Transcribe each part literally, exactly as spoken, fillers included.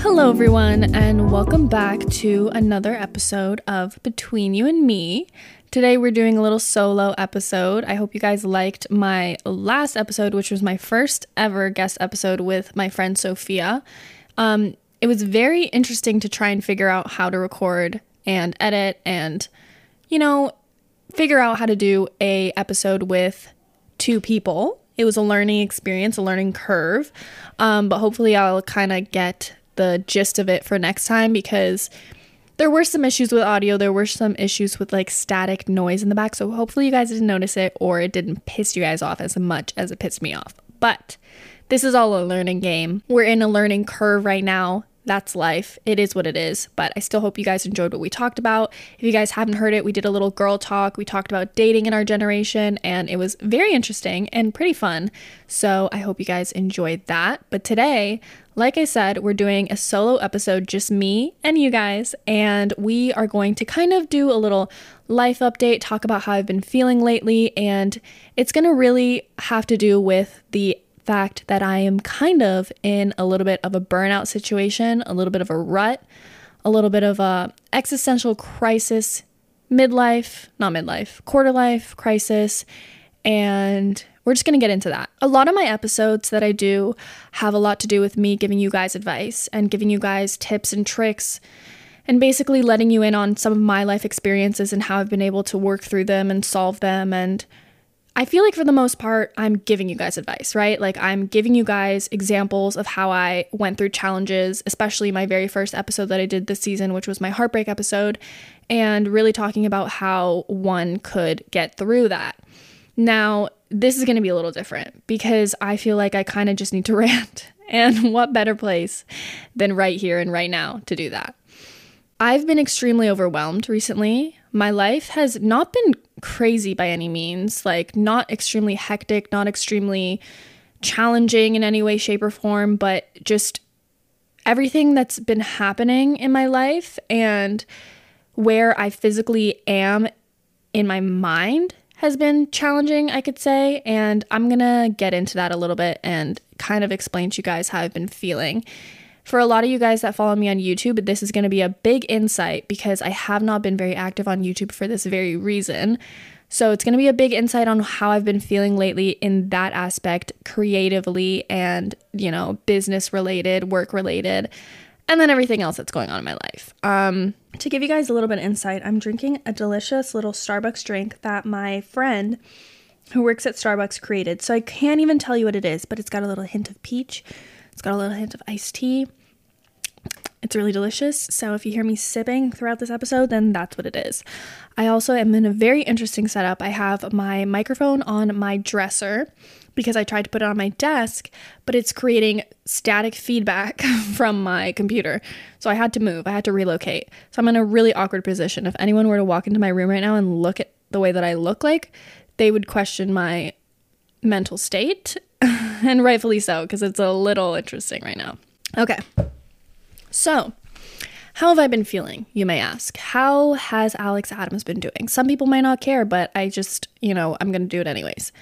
Hello everyone, and welcome back to another episode of Between You and Me. Today we're doing a little solo episode. I hope you guys liked my last episode, which was my first ever guest episode with my friend Sophia. Um, it was very interesting to try and figure out how to record and edit and, you know, figure out how to do a episode with two people. It was a learning experience, a learning curve, um, but hopefully I'll kind of get the gist of it for next time, because there were some issues with audio. There were some issues with like static noise in the back. So hopefully you guys didn't notice it, or it didn't piss you guys off as much as it pissed me off. But this is all a learning game. We're in a learning curve right now. That's life. It is what it is. But I still hope you guys enjoyed what we talked about. If you guys haven't heard it, we did a little girl talk. We talked about dating in our generation, and it was very interesting and pretty fun. So I hope you guys enjoyed that. But today, like I said, we're doing a solo episode, just me and you guys, and we are going to kind of do a little life update, talk about how I've been feeling lately, and it's going to really have to do with the fact that I am kind of in a little bit of a burnout situation, a little bit of a rut, a little bit of a existential crisis, midlife, not midlife, quarter life crisis, and we're just going to get into that. A lot of my episodes that I do have a lot to do with me giving you guys advice and giving you guys tips and tricks and basically letting you in on some of my life experiences and how I've been able to work through them and solve them. And I feel like for the most part, I'm giving you guys advice, right? Like I'm giving you guys examples of how I went through challenges, especially my very first episode that I did this season, which was my heartbreak episode, and really talking about how one could get through that. Now, this is going to be a little different because I feel like I kind of just need to rant, and what better place than right here and right now to do that. I've been extremely overwhelmed recently. My life has not been crazy by any means, like not extremely hectic, not extremely challenging in any way, shape, or form, but just everything that's been happening in my life and where I physically am in my mind has been challenging, I could say, and I'm gonna get into that a little bit and kind of explain to you guys how I've been feeling. For a lot of you guys that follow me on YouTube, this is gonna be a big insight because I have not been very active on YouTube for this very reason. So it's gonna be a big insight on how I've been feeling lately in that aspect, creatively and, you know, business related, work related, and then everything else that's going on in my life. Um, to give you guys a little bit of insight, I'm drinking a delicious little Starbucks drink that my friend who works at Starbucks created. So I can't even tell you what it is, but it's got a little hint of peach. It's got a little hint of iced tea. It's really delicious. So if you hear me sipping throughout this episode, then that's what it is. I also am in a very interesting setup. I have my microphone on my dresser because I tried to put it on my desk, but it's creating static feedback from my computer. So I had to move, I had to relocate. So I'm in a really awkward position. If anyone were to walk into my room right now and look at the way that I look like, they would question my mental state, and rightfully so, because it's a little interesting right now. Okay, so how have I been feeling, you may ask? How has Alex Adams been doing? Some people might not care, but I just, you know, I'm gonna do it anyways.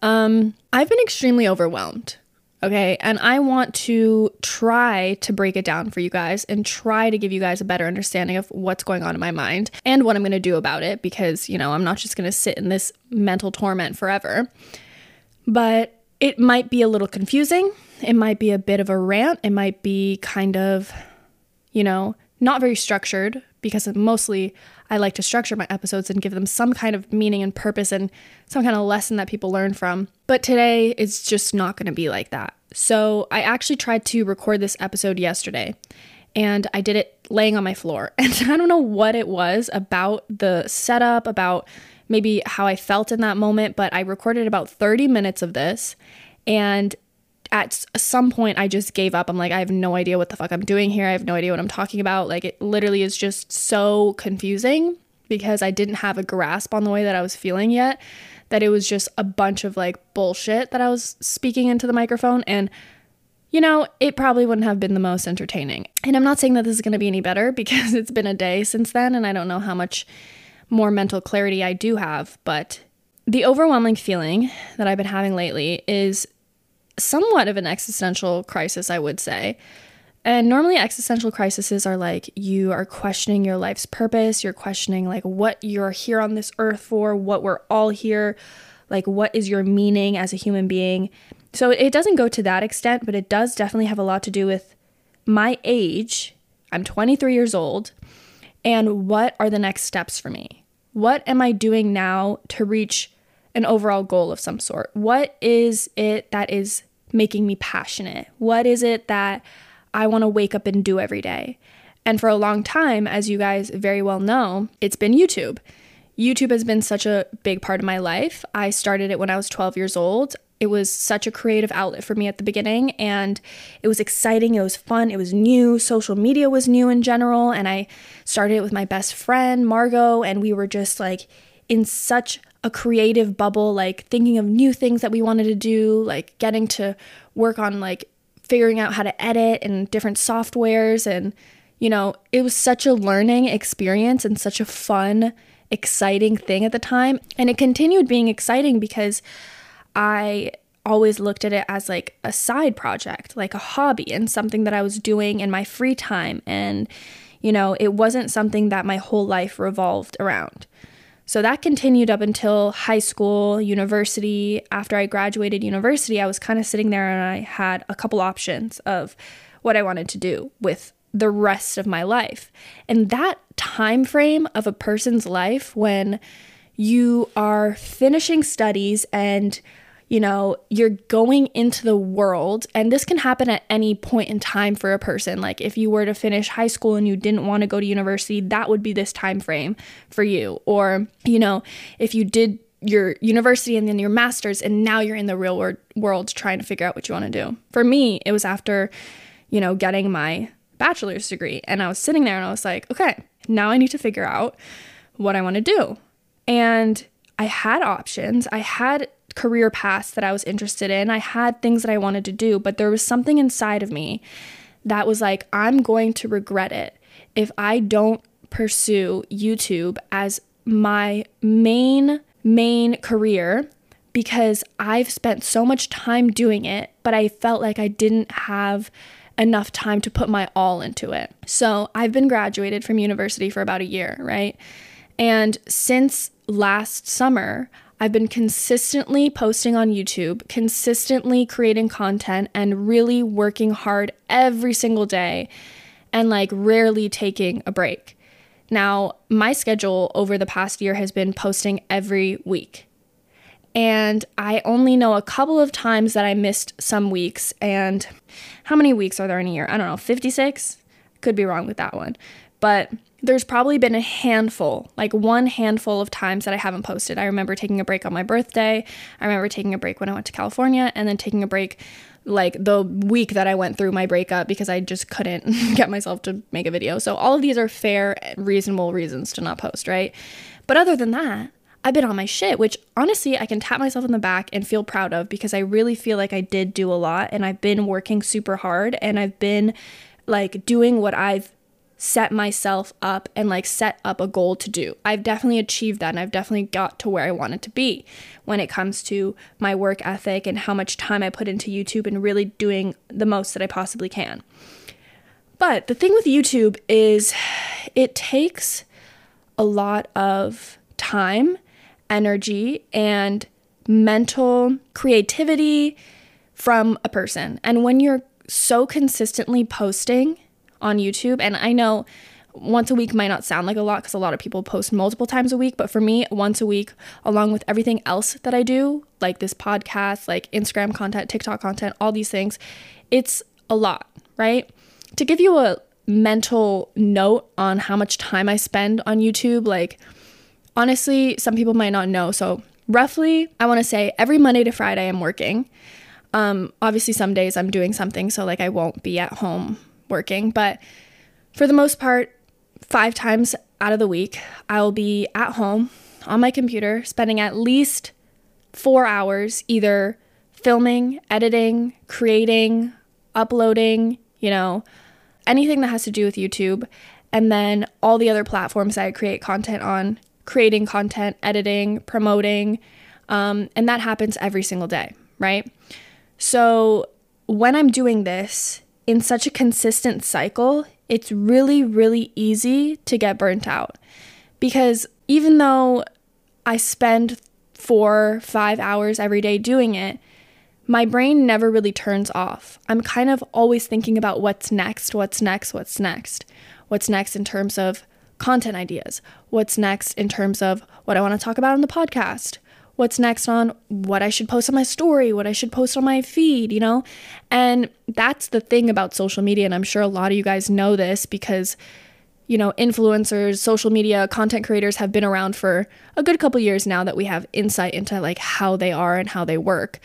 Um, I've been extremely overwhelmed, okay? And I want to try to break it down for you guys and try to give you guys a better understanding of what's going on in my mind and what I'm going to do about it because, you know, I'm not just going to sit in this mental torment forever. But it might be a little confusing. It might be a bit of a rant. It might be kind of, you know, not very structured because mostly I like to structure my episodes and give them some kind of meaning and purpose and some kind of lesson that people learn from. But today it's just not going to be like that. So I actually tried to record this episode yesterday and I did it laying on my floor. And I don't know what it was about the setup, about maybe how I felt in that moment, but I recorded about thirty minutes of this. And at some point I just gave up. I'm like, I have no idea what the fuck I'm doing here. I have no idea what I'm talking about. Like, it literally is just so confusing because I didn't have a grasp on the way that I was feeling yet, that it was just a bunch of like bullshit that I was speaking into the microphone. And you know, it probably wouldn't have been the most entertaining. And I'm not saying that this is going to be any better because it's been a day since then and I don't know how much more mental clarity I do have, but the overwhelming feeling that I've been having lately is somewhat of an existential crisis, I would say. And normally existential crises are like, you are questioning your life's purpose, you're questioning like what you're here on this earth for, what we're all here, like what is your meaning as a human being. So it doesn't go to that extent, but it does definitely have a lot to do with my age. I'm twenty-three years old. And what are the next steps for me? What am I doing now to reach an overall goal of some sort? What is it that is making me passionate? What is it that I want to wake up and do every day? And for a long time, as you guys very well know, it's been YouTube. YouTube has been such a big part of my life. I started it when I was twelve years old. It was such a creative outlet for me at the beginning, and it was exciting, it was fun, it was new, social media was new in general, and I started it with my best friend, Margot, and we were just like in such a creative bubble, like thinking of new things that we wanted to do, like getting to work on like figuring out how to edit and different softwares, and you know, it was such a learning experience and such a fun, exciting thing at the time, and it continued being exciting because I always looked at it as like a side project, like a hobby and something that I was doing in my free time. And, you know, it wasn't something that my whole life revolved around. So that continued up until high school, university. After I graduated university, I was kind of sitting there and I had a couple options of what I wanted to do with the rest of my life. And that time frame of a person's life when you are finishing studies and, you know, you're going into the world, and this can happen at any point in time for a person. Like if you were to finish high school and you didn't want to go to university, that would be this time frame for you. Or, you know, if you did your university and then your master's and now you're in the real world, world trying to figure out what you want to do. For me, it was after, you know, getting my bachelor's degree, and I was sitting there and I was like, okay, now I need to figure out what I want to do. And I had options. I had career paths that I was interested in. I had things that I wanted to do, but there was something inside of me that was like, I'm going to regret it if I don't pursue YouTube as my main, main career, because I've spent so much time doing it, but I felt like I didn't have enough time to put my all into it. So I've been graduated from university for about a year, right? And since last summer, I've been consistently posting on YouTube, consistently creating content, and really working hard every single day and like rarely taking a break. Now, my schedule over the past year has been posting every week. And I only know a couple of times that I missed some weeks. And how many weeks are there in a year? I don't know, fifty-six? Could be wrong with that one. But there's probably been a handful, like one handful of times that I haven't posted. I remember taking a break on my birthday. I remember taking a break when I went to California, and then taking a break like the week that I went through my breakup because I just couldn't get myself to make a video. So all of these are fair and reasonable reasons to not post, right? But other than that, I've been on my shit, which honestly I can tap myself on the back and feel proud of, because I really feel like I did do a lot, and I've been working super hard, and I've been like doing what I've set myself up and like set up a goal to do. I've definitely achieved that, and I've definitely got to where I wanted to be when it comes to my work ethic and how much time I put into YouTube and really doing the most that I possibly can. But the thing with YouTube is it takes a lot of time, energy, and mental creativity from a person. And when you're so consistently posting on YouTube, and I know once a week might not sound like a lot because a lot of people post multiple times a week, but for me, once a week, along with everything else that I do, like this podcast, like Instagram content, TikTok content, all these things, it's a lot, right? To give you a mental note on how much time I spend on YouTube. Like, honestly, some people might not know. So roughly, I want to say every Monday to Friday I'm working. Um, obviously, some days I'm doing something, so like I won't be at home working. But for the most part, five times out of the week, I'll be at home on my computer spending at least four hours either filming, editing, creating, uploading, you know, anything that has to do with YouTube. And then all the other platforms that I create content on, creating content, editing, promoting. Um, and that happens every single day, right? So when I'm doing this in such a consistent cycle, it's really, really easy to get burnt out, because even though I spend four, five hours every day doing it, my brain never really turns off. I'm kind of always thinking about what's next, what's next, what's next, what's next in terms of content ideas, what's next in terms of what I want to talk about on the podcast, what's next on what I should post on my story, what I should post on my feed, you know? And that's the thing about social media. And I'm sure a lot of you guys know this because, you know, influencers, social media, content creators have been around for a good couple years now that we have insight into like how they are and how they work.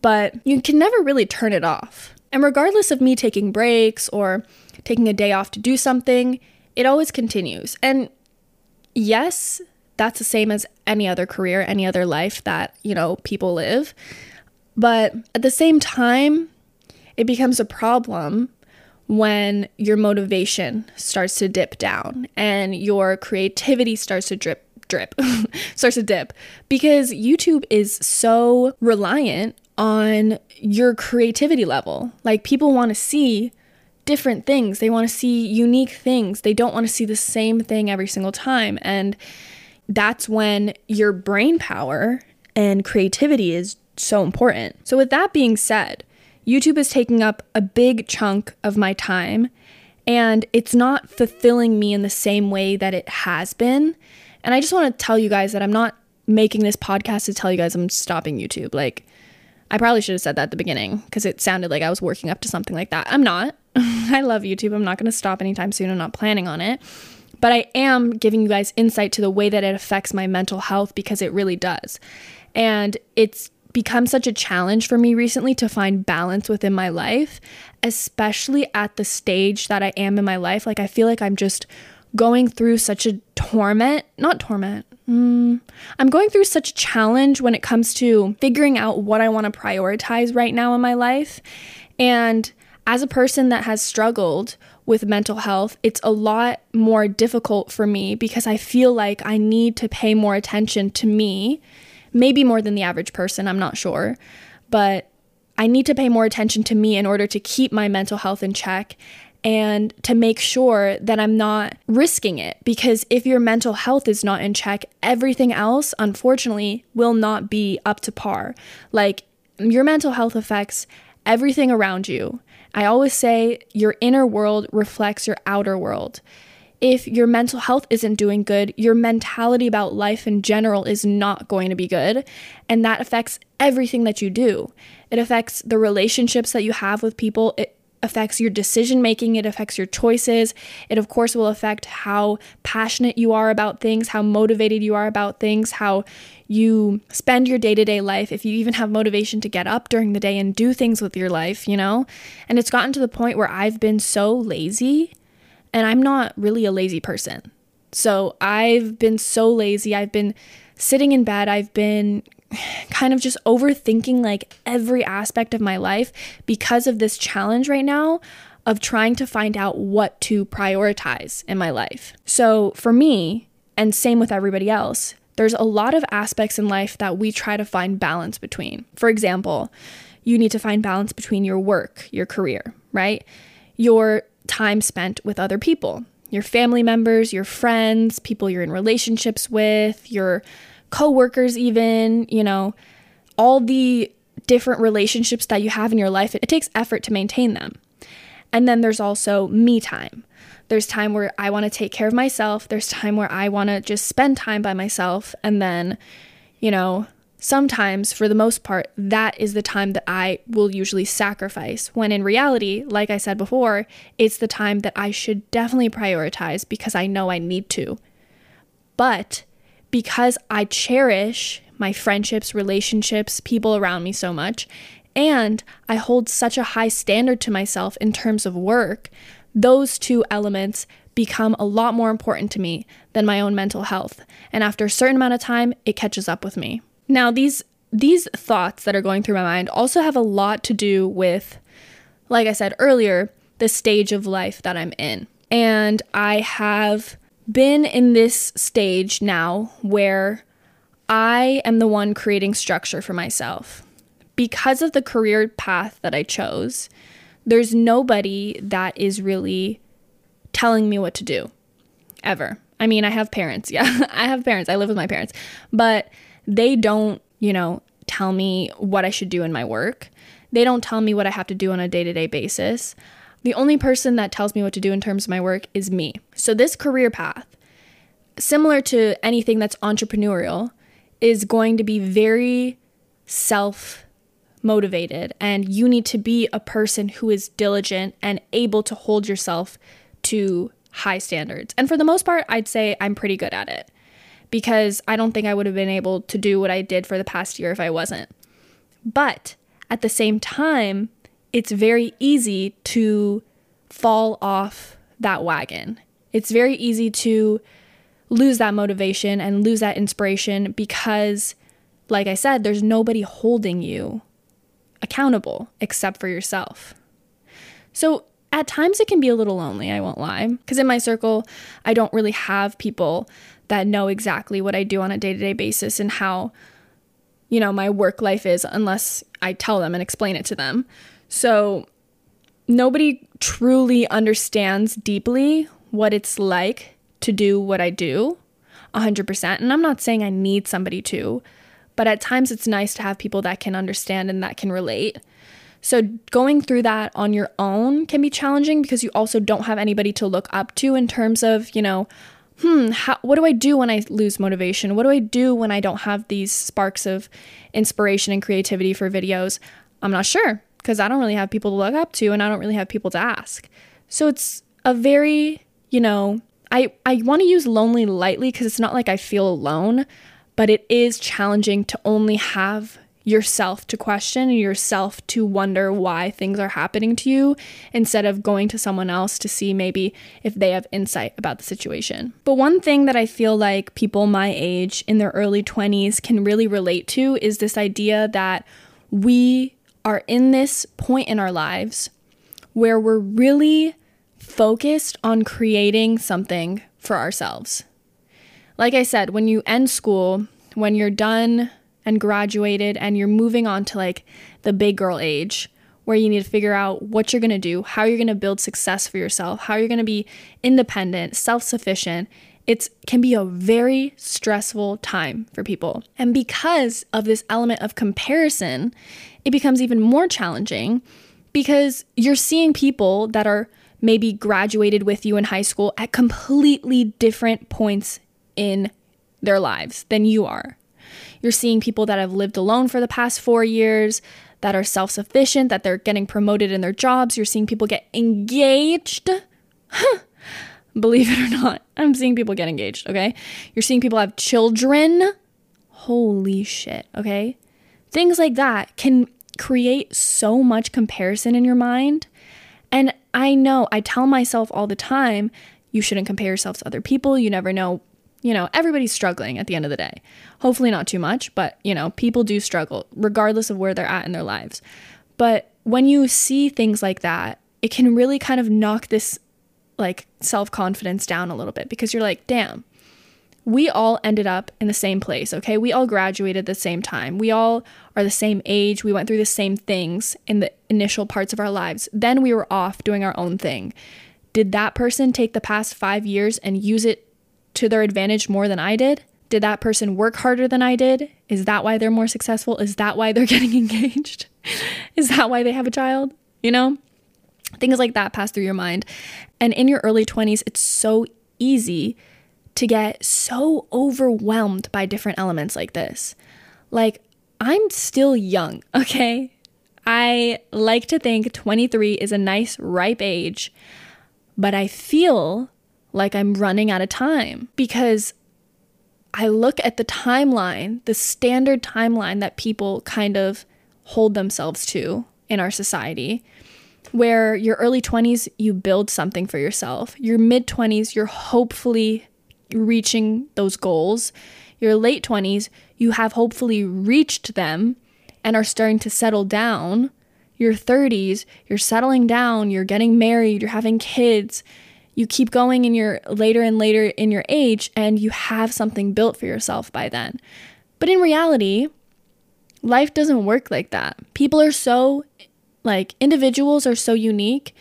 But you can never really turn it off. And regardless of me taking breaks or taking a day off to do something, it always continues. And yes, that's the same as any other career, any other life that, you know, people live. But at the same time, it becomes a problem when your motivation starts to dip down and your creativity starts to drip, drip, starts to dip, because YouTube is so reliant on your creativity level. Like, people want to see different things. They want to see unique things. They don't want to see the same thing every single time. And that's when your brain power and creativity is so important. So with that being said, YouTube is taking up a big chunk of my time, and it's not fulfilling me in the same way that it has been. And I just want to tell you guys that I'm not making this podcast to tell you guys I'm stopping YouTube. Like, I probably should have said that at the beginning because it sounded like I was working up to something like that. I'm not. I love YouTube. I'm not going to stop anytime soon. I'm not planning on it. But I am giving you guys insight to the way that it affects my mental health, because it really does. And it's become such a challenge for me recently to find balance within my life, especially at the stage that I am in my life. Like, I feel like I'm just going through such a torment, not torment. Mm, I'm going through such a challenge when it comes to figuring out what I want to prioritize right now in my life. And as a person that has struggled with mental health, it's a lot more difficult for me because I feel like I need to pay more attention to me, maybe more than the average person, I'm not sure, but I need to pay more attention to me in order to keep my mental health in check and to make sure that I'm not risking it, because if your mental health is not in check, everything else, unfortunately, will not be up to par. Like, your mental health affects everything around you. I always say your inner world reflects your outer world. If your mental health isn't doing good, your mentality about life in general is not going to be good. And that affects everything that you do. It affects the relationships that you have with people. It affects your decision making. It affects your choices. It, of course, will affect how passionate you are about things, how motivated you are about things, how you spend your day-to-day life, if you even have motivation to get up during the day and do things with your life, you know? And it's gotten to the point where I've been so lazy, and I'm not really a lazy person. So I've been so lazy. I've been sitting in bed. I've been kind of just overthinking like every aspect of my life because of this challenge right now of trying to find out what to prioritize in my life. So for me, and same with everybody else, there's a lot of aspects in life that we try to find balance between. For example, you need to find balance between your work, your career, right? Your time spent with other people, your family members, your friends, people you're in relationships with, your coworkers, even, you know, all the different relationships that you have in your life. It takes effort to maintain them. And then there's also me time. There's time where I want to take care of myself. There's time where I want to just spend time by myself. And then, you know, sometimes, for the most part, that is the time that I will usually sacrifice, when in reality, like I said before, it's the time that I should definitely prioritize because I know I need to. But because I cherish my friendships, relationships, people around me so much, and I hold such a high standard to myself in terms of work, those two elements become a lot more important to me than my own mental health. And after a certain amount of time, it catches up with me. Now, these these thoughts that are going through my mind also have a lot to do with, like I said earlier, the stage of life that I'm in. And I have been in this stage now where I am the one creating structure for myself. Because of the career path that I chose, there's nobody that is really telling me what to do, ever. I mean, I have parents. Yeah, I have parents. I live with my parents. But they don't, you know, tell me what I should do in my work. They don't tell me what I have to do on a day-to-day basis. The only person that tells me what to do in terms of my work is me. So this career path, similar to anything that's entrepreneurial, is going to be very self-motivated, and you need to be a person who is diligent and able to hold yourself to high standards. And for the most part, I'd say I'm pretty good at it, because I don't think I would have been able to do what I did for the past year if I wasn't. But at the same time, it's very easy to fall off that wagon. It's very easy to lose that motivation and lose that inspiration because, like I said, there's nobody holding you accountable except for yourself. So at times it can be a little lonely, I won't lie, because in my circle, I don't really have people that know exactly what I do on a day-to-day basis and how, you know, my work life is, unless I tell them and explain it to them. So nobody truly understands deeply what it's like to do what I do one hundred percent. And I'm not saying I need somebody to, but at times it's nice to have people that can understand and that can relate. So going through that on your own can be challenging because you also don't have anybody to look up to in terms of, you know, hmm, how, what do I do when I lose motivation? What do I do when I don't have these sparks of inspiration and creativity for videos? I'm not sure, because I don't really have people to look up to and I don't really have people to ask. So it's a very, you know, I, I want to use lonely lightly because it's not like I feel alone, but it is challenging to only have yourself to question and yourself to wonder why things are happening to you instead of going to someone else to see maybe if they have insight about the situation. But one thing that I feel like people my age in their early twenties can really relate to is this idea that we are in this point in our lives where we're really focused on creating something for ourselves. Like I said, when you end school, when you're done and graduated and you're moving on to like the big girl age where you need to figure out what you're going to do, how you're going to build success for yourself, how you're going to be independent, self-sufficient, it can be a very stressful time for people. And because of this element of comparison, it becomes even more challenging because you're seeing people that are maybe graduated with you in high school at completely different points in their lives than you are. You're seeing people that have lived alone for the past four years, that are self-sufficient, that they're getting promoted in their jobs. You're seeing people get engaged. Believe it or not, I'm seeing people get engaged, okay? You're seeing people have children. Holy shit, okay? Things like that can create so much comparison in your mind. And I know, I tell myself all the time, you shouldn't compare yourself to other people. You never know. You know, everybody's struggling at the end of the day. Hopefully not too much, but, you know, people do struggle regardless of where they're at in their lives. But when you see things like that, it can really kind of knock this, like, self-confidence down a little bit because you're like, damn, we all ended up in the same place, okay? We all graduated at the same time. We all are the same age. We went through the same things in the initial parts of our lives. Then we were off doing our own thing. Did that person take the past five years and use it to their advantage more than I did? Did that person work harder than I did? Is that why they're more successful? Is that why they're getting engaged? Is that why they have a child? You know, things like that pass through your mind. And in your early twenties, it's so easy to get so overwhelmed by different elements like this. Like, I'm still young, okay? I like to think twenty-three is a nice, ripe age, but I feel like I'm running out of time because I look at the timeline, the standard timeline that people kind of hold themselves to in our society, where your early twenties, you build something for yourself. Your mid-twenties, you're hopefully reaching those goals. Your late twenties, you have hopefully reached them and are starting to settle down. Your thirties, you're settling down, you're getting married, you're having kids. You keep going in your later and later in your age, and you have something built for yourself by then. But in reality, life doesn't work like that. People are so, like, individuals are so unique,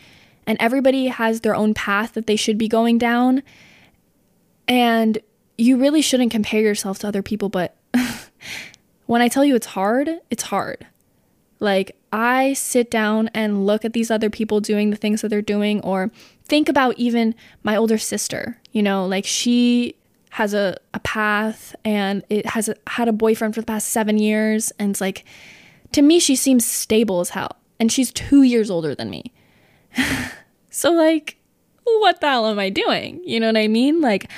and everybody has their own path that they should be going down. And you really shouldn't compare yourself to other people, but when I tell you it's hard, it's hard. Like, I sit down and look at these other people doing the things that they're doing, or think about even my older sister, you know, like she has a, a path and it has a, had a boyfriend for the past seven years. And it's like, to me, she seems stable as hell. And she's two years older than me. So like, what the hell am I doing? You know what I mean? Like,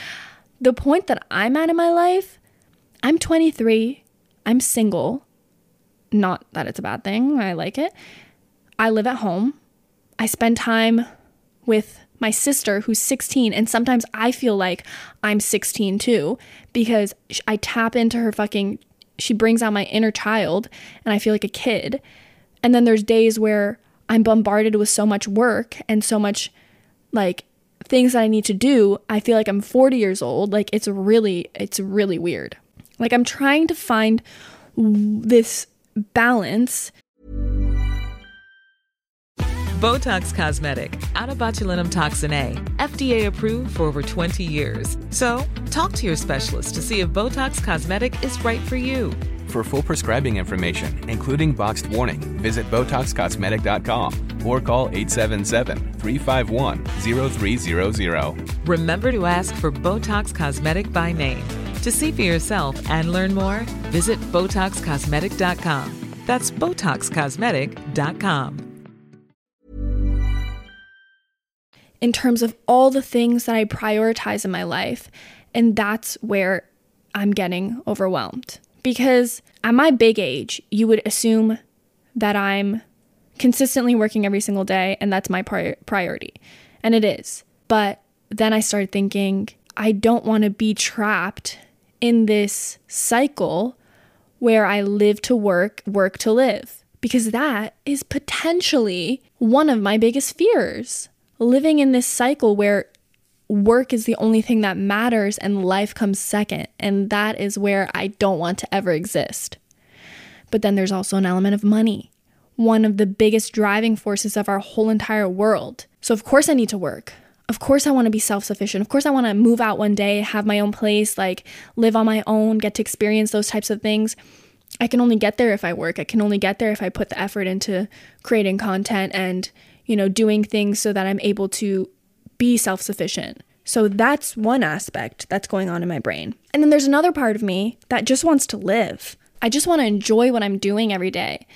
the point that I'm at in my life, I'm twenty-three, I'm single. Not that it's a bad thing. I like it. I live at home. I spend time with my sister who's sixteen. And sometimes I feel like I'm sixteen too, because I tap into her fucking, she brings out my inner child and I feel like a kid. And then there's days where I'm bombarded with so much work and so much like things that I need to do. I feel like I'm forty years old. Like it's really, it's really weird. Like I'm trying to find this balance. Botox Cosmetic, out of botulinum toxin A, F D A approved for over twenty years. So, talk to your specialist to see if Botox Cosmetic is right for you. For full prescribing information, including boxed warning, visit Botox Cosmetic dot com or call eight seven seven, three five one, zero three zero zero. Remember to ask for Botox Cosmetic by name. To see for yourself and learn more, visit Botox Cosmetic dot com. That's Botox Cosmetic dot com. In terms of all the things that I prioritize in my life. And that's where I'm getting overwhelmed. Because at my big age, you would assume that I'm consistently working every single day and that's my pri- priority. And it is. But then I started thinking, I don't want to be trapped in this cycle where I live to work, work to live. Because that is potentially one of my biggest fears. Living in this cycle where work is the only thing that matters and life comes second. And that is where I don't want to ever exist. But then there's also an element of money, one of the biggest driving forces of our whole entire world. So of course I need to work. Of course I want to be self-sufficient. Of course I want to move out one day, have my own place, like live on my own, get to experience those types of things. I can only get there if I work. I can only get there if I put the effort into creating content and, you know, doing things so that I'm able to be self-sufficient. So that's one aspect that's going on in my brain. And then there's another part of me that just wants to live. I just want to enjoy what I'm doing every day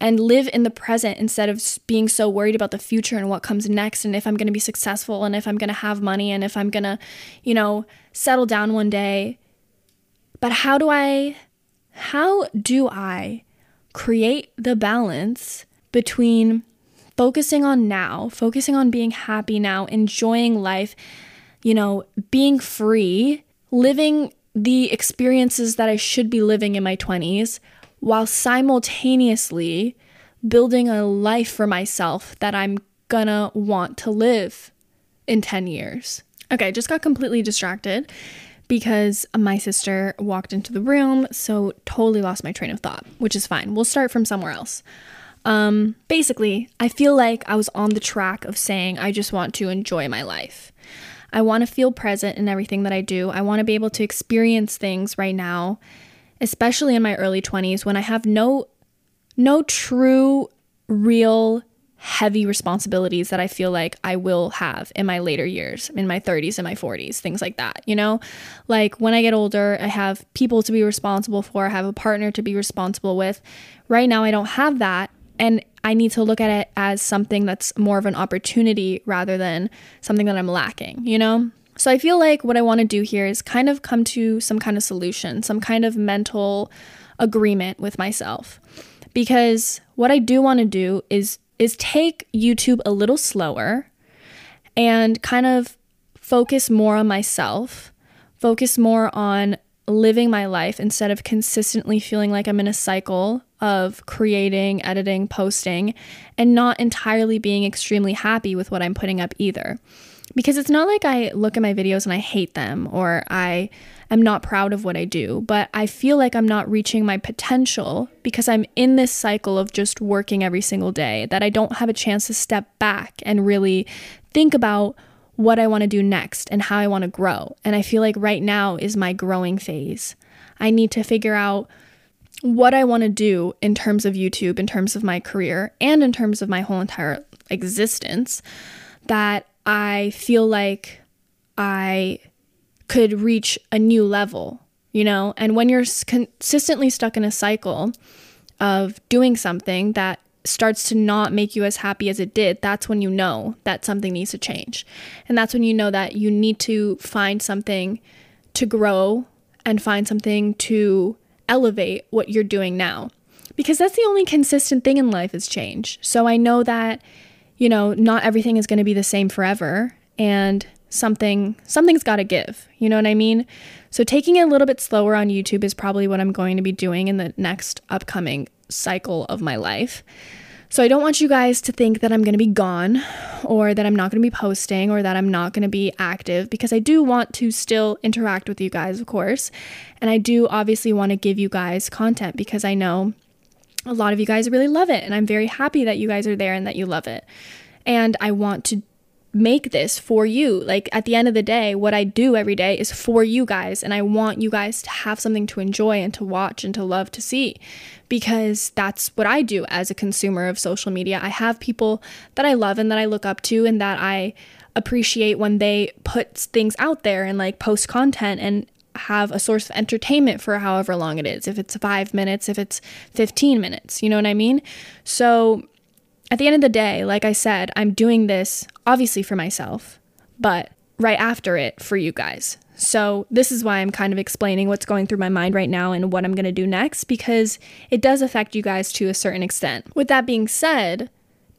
and live in the present instead of being so worried about the future and what comes next and if I'm going to be successful and if I'm going to have money and if I'm going to, you know, settle down one day. But how do I, how do I create the balance between focusing on now, focusing on being happy now, enjoying life, you know, being free, living the experiences that I should be living in my twenties, while simultaneously building a life for myself that I'm gonna want to live in ten years. Okay, I just got completely distracted because my sister walked into the room, so totally lost my train of thought, which is fine. We'll start from somewhere else. Um, basically, I feel like I was on the track of saying I just want to enjoy my life. I want to feel present in everything that I do. I want to be able to experience things right now, especially in my early twenties when I have no, no true, real heavy responsibilities that I feel like I will have in my later years, in my thirties and my forties, things like that, you know? Like when I get older, I have people to be responsible for, I have a partner to be responsible with. Right now, I don't have that. And I need to look at it as something that's more of an opportunity rather than something that I'm lacking, you know? So I feel like what I want to do here is kind of come to some kind of solution, some kind of mental agreement with myself. Because what I do want to do is is take YouTube a little slower and kind of focus more on myself, focus more on living my life instead of consistently feeling like I'm in a cycle of creating, editing, posting, and not entirely being extremely happy with what I'm putting up either. Because it's not like I look at my videos and I hate them or I am not proud of what I do, but I feel like I'm not reaching my potential because I'm in this cycle of just working every single day that I don't have a chance to step back and really think about what I want to do next and how I want to grow. And I feel like right now is my growing phase. I need to figure out what I want to do in terms of YouTube, in terms of my career, and in terms of my whole entire existence that I feel like I could reach a new level, you know? And when you're consistently stuck in a cycle of doing something that starts to not make you as happy as it did, that's when you know that something needs to change. And that's when you know that you need to find something to grow and find something to elevate what you're doing now. Because that's the only consistent thing in life is change. So I know that, you know, not everything is going to be the same forever, and something, something's got to give, you know what I mean? So taking it a little bit slower on YouTube is probably what I'm going to be doing in the next upcoming cycle of my life. So I don't want you guys to think that I'm going to be gone or that I'm not going to be posting or that I'm not going to be active, because I do want to still interact with you guys, of course. And I do obviously want to give you guys content because I know a lot of you guys really love it, and I'm very happy that you guys are there and that you love it. And I want to make this for you. Like at the end of the day, what I do every day is for you guys, and I want you guys to have something to enjoy and to watch and to love to see, because that's what I do as a consumer of social media. I have people that I love and that I look up to and that I appreciate when they put things out there and like post content and have a source of entertainment for however long it is, if it's five minutes, if it's fifteen minutes, you know what I mean? So at the end of the day, like I said, I'm doing this obviously for myself, but right after it for you guys. So this is why I'm kind of explaining what's going through my mind right now and what I'm going to do next, because it does affect you guys to a certain extent. With that being said,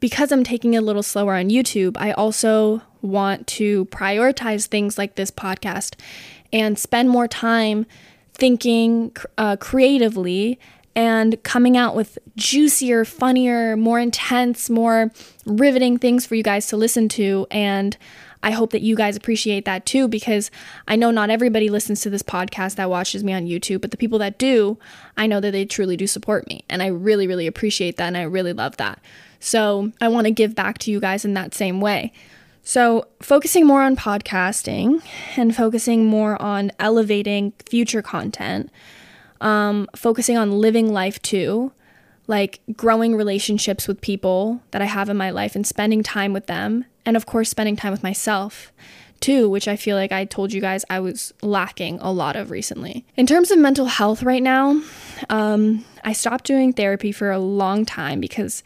because I'm taking it a little slower on YouTube, I also want to prioritize things like this podcast and spend more time thinking uh, creatively and coming out with juicier, funnier, more intense, more riveting things for you guys to listen to. And I hope that you guys appreciate that too, because I know not everybody listens to this podcast that watches me on YouTube, but the people that do, I know that they truly do support me. And I really, really appreciate that. And I really love that. So I want to give back to you guys in that same way. So focusing more on podcasting and focusing more on elevating future content, um, focusing on living life too, like growing relationships with people that I have in my life and spending time with them. And of course, spending time with myself too, which I feel like I told you guys I was lacking a lot of recently. In terms of mental health right now, um, I stopped doing therapy for a long time because,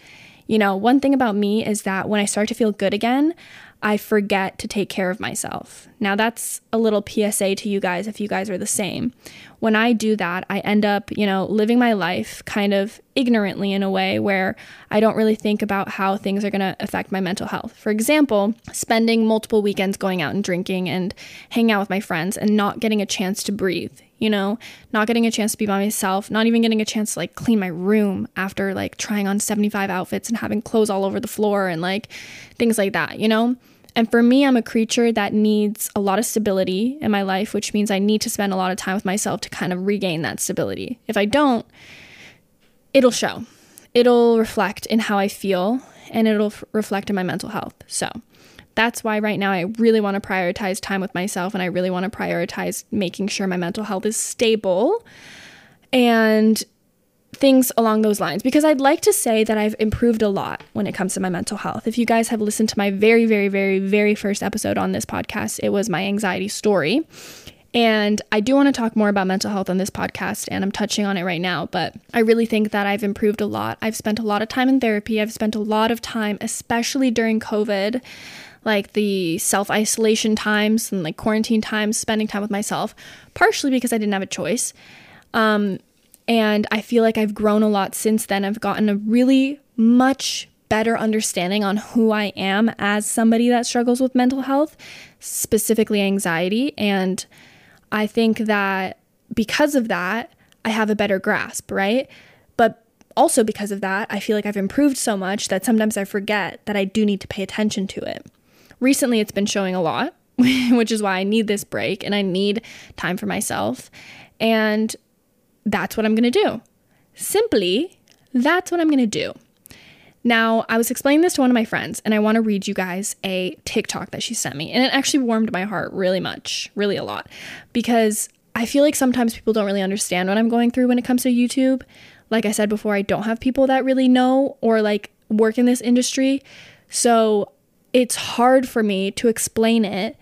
you know, one thing about me is that when I start to feel good again, I forget to take care of myself. Now that's a little P S A to you guys if you guys are the same. When I do that, I end up, you know, living my life kind of ignorantly in a way where I don't really think about how things are going to affect my mental health. For example, spending multiple weekends going out and drinking and hanging out with my friends and not getting a chance to breathe, you know, not getting a chance to be by myself, not even getting a chance to like clean my room after like trying on seventy-five outfits and having clothes all over the floor and like things like that, you know? And for me, I'm a creature that needs a lot of stability in my life, which means I need to spend a lot of time with myself to kind of regain that stability. If I don't, it'll show. It'll reflect in how I feel and it'll f- reflect in my mental health. So that's why right now I really want to prioritize time with myself, and I really want to prioritize making sure my mental health is stable and things along those lines, because I'd like to say that I've improved a lot when it comes to my mental health. If you guys have listened to my very, very, very, very first episode on this podcast, it was my anxiety story. And I do want to talk more about mental health on this podcast, and I'm touching on it right now, but I really think that I've improved a lot. I've spent a lot of time in therapy. I've spent a lot of time, especially during COVID, like the self-isolation times and like quarantine times, spending time with myself, partially because I didn't have a choice. Um, and I feel like I've grown a lot since then. I've gotten a really much better understanding on who I am as somebody that struggles with mental health, specifically anxiety. And I think that because of that, I have a better grasp, right? But also because of that, I feel like I've improved so much that sometimes I forget that I do need to pay attention to it. Recently, it's been showing a lot, which is why I need this break and I need time for myself. And that's what I'm going to do. Simply, that's what I'm going to do. Now, I was explaining this to one of my friends, and I want to read you guys a TikTok that she sent me. And it actually warmed my heart really much, really a lot, because I feel like sometimes people don't really understand what I'm going through when it comes to YouTube. Like I said before, I don't have people that really know or like work in this industry. So it's hard for me to explain it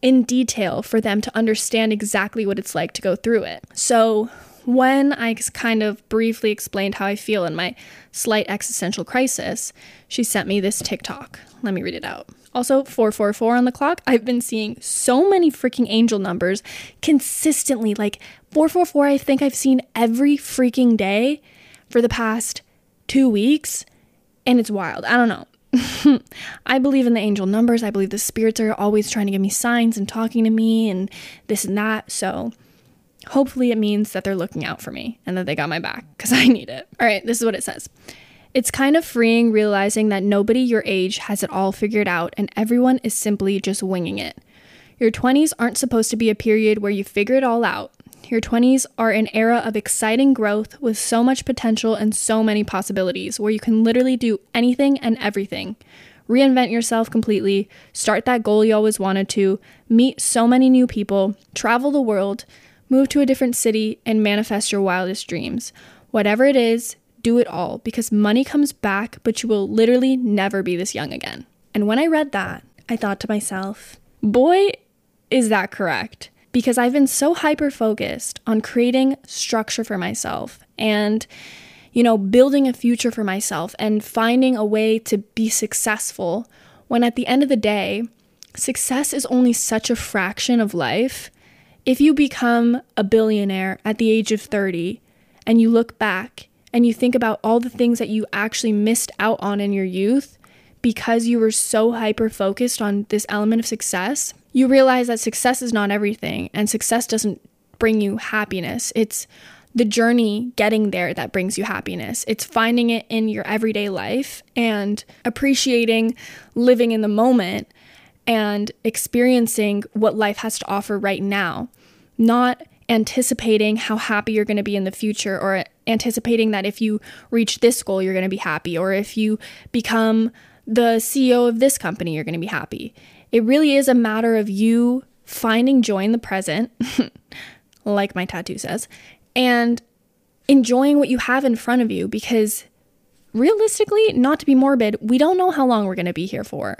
in detail for them to understand exactly what it's like to go through it. So when I kind of briefly explained how I feel in my slight existential crisis, she sent me this TikTok. Let me read it out. Also, four four four on the clock. I've been seeing so many freaking angel numbers consistently. Like four four four, I think I've seen every freaking day for the past two weeks. And it's wild. I don't know. I believe in the angel numbers. I believe the spirits are always trying to give me signs and talking to me and this and that. So hopefully it means that they're looking out for me and that they got my back, because I need it. All right, this is what it says. It's kind of freeing realizing that nobody your age has it all figured out and everyone is simply just winging it. Your twenties aren't supposed to be a period where you figure it all out. Your twenties are an era of exciting growth with so much potential and so many possibilities where you can literally do anything and everything. Reinvent yourself completely, start that goal you always wanted to, meet so many new people, travel the world, move to a different city, and manifest your wildest dreams. Whatever it is, do it all, because money comes back, but you will literally never be this young again. And when I read that, I thought to myself, boy, is that correct? Because I've been so hyper-focused on creating structure for myself and, you know, building a future for myself and finding a way to be successful, when at the end of the day, success is only such a fraction of life. If you become a billionaire at the age of thirty and you look back and you think about all the things that you actually missed out on in your youth because you were so hyper-focused on this element of success, you realize that success is not everything, and success doesn't bring you happiness. It's the journey getting there that brings you happiness. It's finding it in your everyday life and appreciating living in the moment and experiencing what life has to offer right now, not anticipating how happy you're going to be in the future, or anticipating that if you reach this goal, you're going to be happy, or if you become the C E O of this company, you're going to be happy. It really is a matter of you finding joy in the present, like my tattoo says, and enjoying what you have in front of you, because realistically, not to be morbid, we don't know how long we're going to be here for.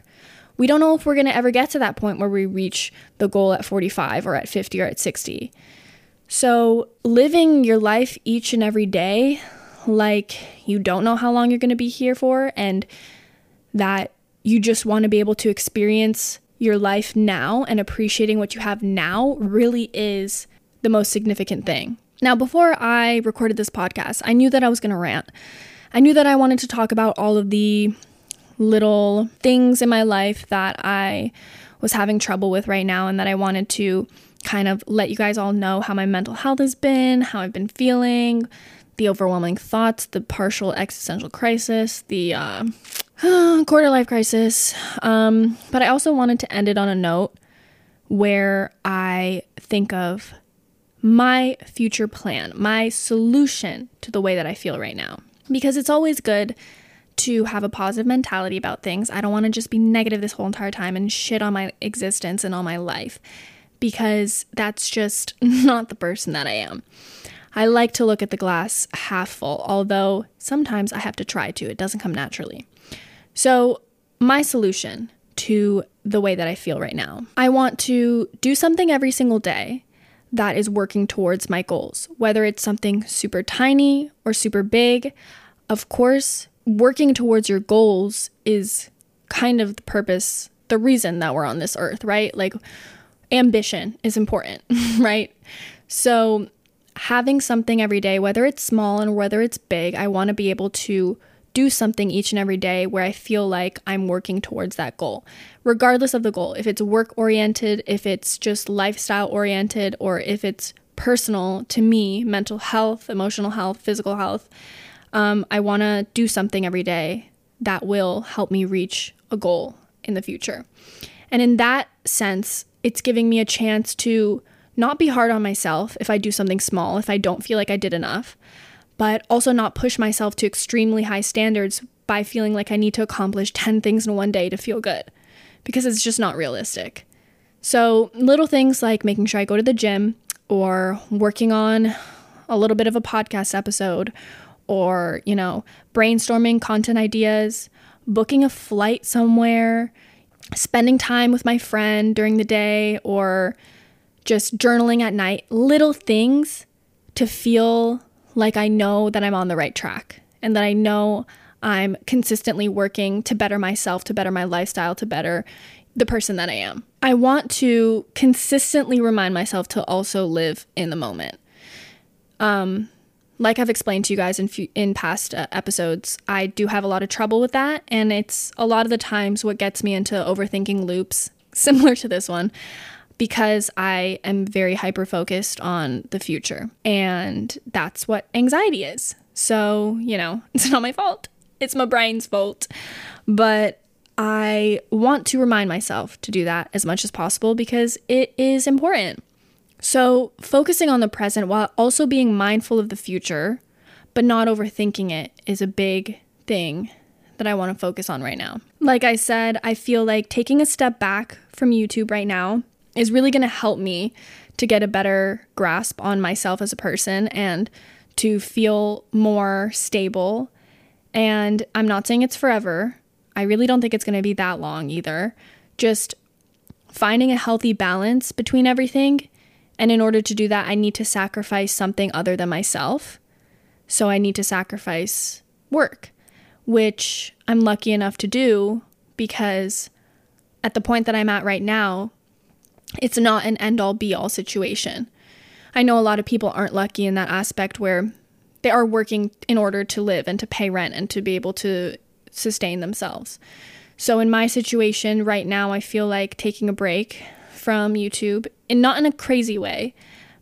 We don't know if we're going to ever get to that point where we reach the goal at forty-five or at fifty or at sixty. So living your life each and every day like you don't know how long you're going to be here for, and that you just want to be able to experience your life now and appreciating what you have now really is the most significant thing. Now, before I recorded this podcast, I knew that I was going to rant. I knew that I wanted to talk about all of the little things in my life that I was having trouble with right now, and that I wanted to kind of let you guys all know how my mental health has been, how I've been feeling, the overwhelming thoughts, the partial existential crisis, the uh, quarter life crisis. Um, but I also wanted to end it on a note where I think of my future plan, my solution to the way that I feel right now, because it's always good to have a positive mentality about things. I don't want to just be negative this whole entire time and shit on my existence and all my life, because that's just not the person that I am. I like to look at the glass half full, although sometimes I have to try to. It doesn't come naturally. So my solution to the way that I feel right now, I want to do something every single day that is working towards my goals, whether it's something super tiny or super big. Of course, working towards your goals is kind of the purpose, the reason that we're on this earth, right? Like, ambition is important, right? So having something every day, whether it's small and whether it's big, I want to be able to do something each and every day where I feel like I'm working towards that goal, regardless of the goal. If it's work-oriented, if it's just lifestyle-oriented, or if it's personal to me, mental health, emotional health, physical health, um, I want to do something every day that will help me reach a goal in the future. And in that sense, it's giving me a chance to not be hard on myself if I do something small, if I don't feel like I did enough, but also not push myself to extremely high standards by feeling like I need to accomplish ten things in one day to feel good, because it's just not realistic. So little things like making sure I go to the gym, or working on a little bit of a podcast episode, or, you know, brainstorming content ideas, booking a flight somewhere, spending time with my friend during the day, or just journaling at night, little things to feel like I know that I'm on the right track and that I know I'm consistently working to better myself, to better my lifestyle, to better the person that I am. I want to consistently remind myself to also live in the moment. Um, like I've explained to you guys in few, in past uh, episodes, I do have a lot of trouble with that, and it's a lot of the times what gets me into overthinking loops similar to this one, because I am very hyper-focused on the future, and that's what anxiety is. So, you know, it's not my fault. It's my brain's fault. But I want to remind myself to do that as much as possible because it is important. So focusing on the present while also being mindful of the future, but not overthinking it, is a big thing that I want to focus on right now. Like I said, I feel like taking a step back from YouTube right now is really going to help me to get a better grasp on myself as a person and to feel more stable. And I'm not saying it's forever. I really don't think it's going to be that long either. Just finding a healthy balance between everything. And in order to do that, I need to sacrifice something other than myself. So I need to sacrifice work, which I'm lucky enough to do, because at the point that I'm at right now, it's not an end-all be-all situation. I know a lot of people aren't lucky in that aspect where they are working in order to live and to pay rent and to be able to sustain themselves. So in my situation right now, I feel like taking a break from YouTube, and not in a crazy way,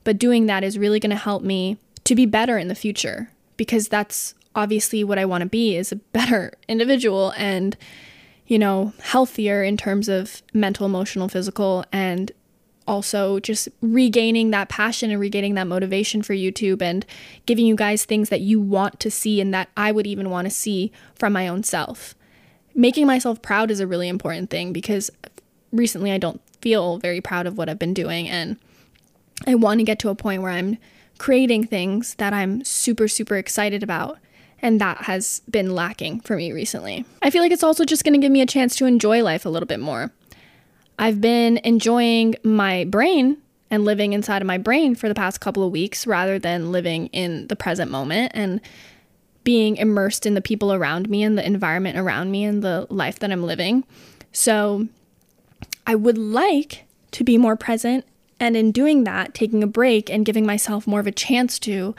but doing that is really going to help me to be better in the future, because that's obviously what I want to be, is a better individual and, you know, healthier in terms of mental, emotional, physical, and also just regaining that passion and regaining that motivation for YouTube and giving you guys things that you want to see and that I would even want to see from my own self. Making myself proud is a really important thing, because recently I don't feel very proud of what I've been doing, and I want to get to a point where I'm creating things that I'm super, super excited about. And that has been lacking for me recently. I feel like it's also just going to give me a chance to enjoy life a little bit more. I've been enjoying my brain and living inside of my brain for the past couple of weeks rather than living in the present moment and being immersed in the people around me and the environment around me and the life that I'm living. So I would like to be more present, and in doing that, taking a break and giving myself more of a chance to,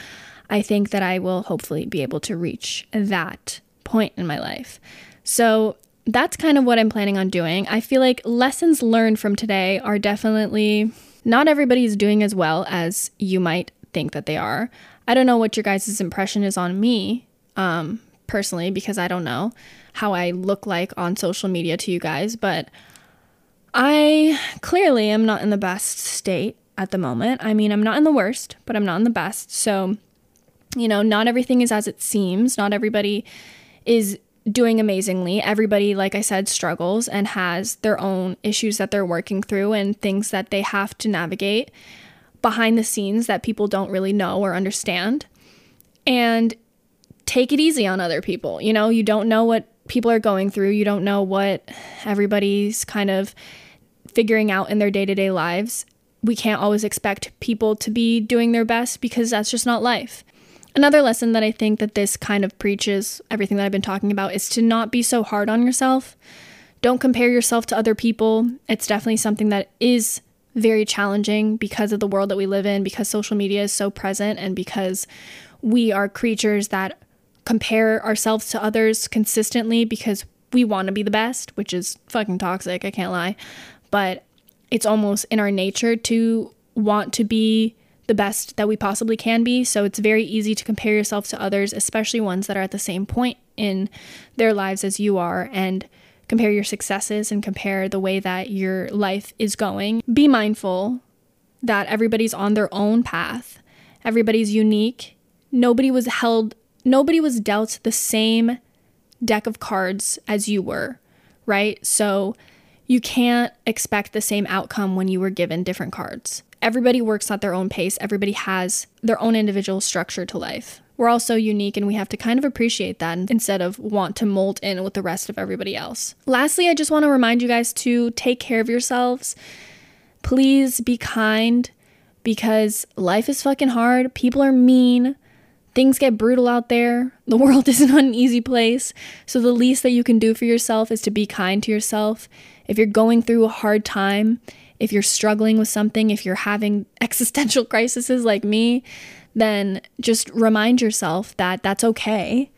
I think that I will hopefully be able to reach that point in my life. So that's kind of what I'm planning on doing. I feel like lessons learned from today are definitely not everybody's doing as well as you might think that they are. I don't know what your guys' impression is on me um, personally, because I don't know how I look like on social media to you guys, but I clearly am not in the best state at the moment. I mean, I'm not in the worst, but I'm not in the best. So, you know, not everything is as it seems. Not everybody is doing amazingly. Everybody, like I said, struggles and has their own issues that they're working through and things that they have to navigate. behind the scenes that people don't really know or understand, and take it easy on other people. You know, you don't know what people are going through. You don't know what everybody's kind of figuring out in their day-to-day lives. We can't always expect people to be doing their best because that's just not life. Another lesson that I think that this kind of preaches, everything that I've been talking about, is to not be so hard on yourself. Don't compare yourself to other people. It's definitely something that is very challenging because of the world that we live in, because social media is so present, and because we are creatures that compare ourselves to others consistently because we want to be the best, which is fucking toxic, I can't lie. But it's almost in our nature to want to be the best that we possibly can be. So it's very easy to compare yourself to others, especially ones that are at the same point in their lives as you are, and compare your successes and compare the way that your life is going. Be mindful that everybody's on their own path. Everybody's unique. Nobody was held, nobody was dealt the same deck of cards as you were, right? So you can't expect the same outcome when you were given different cards. Everybody works at their own pace. Everybody has their own individual structure to life. We're all so unique, and we have to kind of appreciate that instead of want to mold in with the rest of everybody else. Lastly, I just want to remind you guys to take care of yourselves. Please be kind, because life is fucking hard. People are mean. Things get brutal out there. The world is not an easy place. So the least that you can do for yourself is to be kind to yourself. If you're going through a hard time, if you're struggling with something, if you're having existential crises like me, then just remind yourself that that's okay.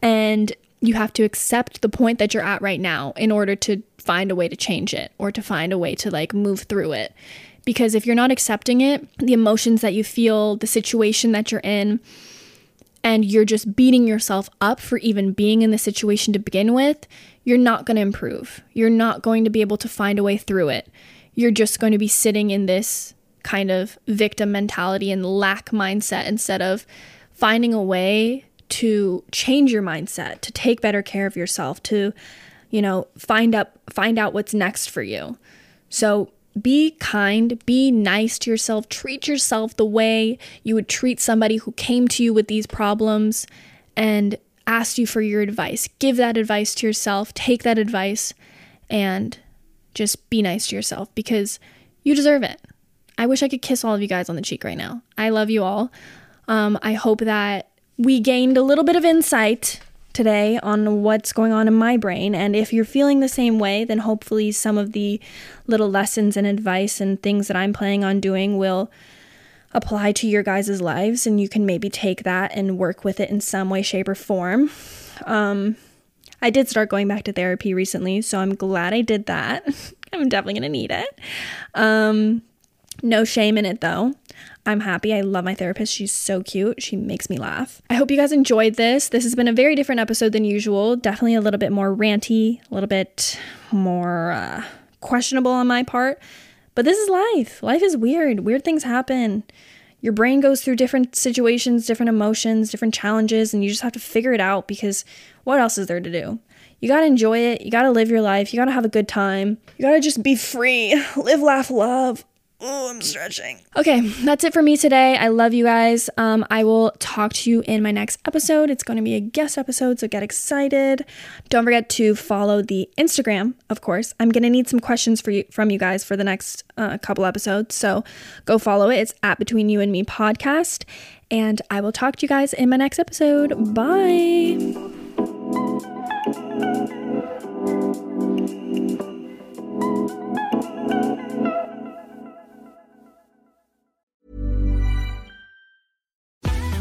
And you have to accept the point that you're at right now in order to find a way to change it, or to find a way to like move through it. Because if you're not accepting it, the emotions that you feel, the situation that you're in, and you're just beating yourself up for even being in the situation to begin with, you're not going to improve. You're not going to be able to find a way through it. You're just going to be sitting in this kind of victim mentality and lack mindset, instead of finding a way to change your mindset, to take better care of yourself, to, you know, find up, find out what's next for you. So be kind, be nice to yourself, treat yourself the way you would treat somebody who came to you with these problems and asked you for your advice. Give that advice to yourself, take that advice, and just be nice to yourself, because you deserve it. I wish I could kiss all of you guys on the cheek right now. I love you all. Um, I hope that we gained a little bit of insight today on what's going on in my brain. And if you're feeling the same way, then hopefully some of the little lessons and advice and things that I'm planning on doing will apply to your guys' lives. And you can maybe take that and work with it in some way, shape, or form. Um, I did start going back to therapy recently, so I'm glad I did that. I'm definitely going to need it. Um... No shame in it, though. I'm happy. I love my therapist. She's so cute. She makes me laugh. I hope you guys enjoyed this. This has been a very different episode than usual. Definitely a little bit more ranty, a little bit more uh, questionable on my part. But this is life. Life is weird. Weird things happen. Your brain goes through different situations, different emotions, different challenges, and you just have to figure it out, because what else is there to do? You gotta enjoy it. You gotta live your life. You gotta have a good time. You gotta just be free. Live, laugh, love. Oh, I'm stretching. Okay, that's it for me today. I love you guys. Um, I will talk to you in my next episode. It's going to be a guest episode, so get excited. Don't forget to follow the Instagram, of course. I'm going to need some questions for you, from you guys for the next uh, couple episodes, so go follow it. It's at Between You and Me Podcast, and I will talk to you guys in my next episode. Bye.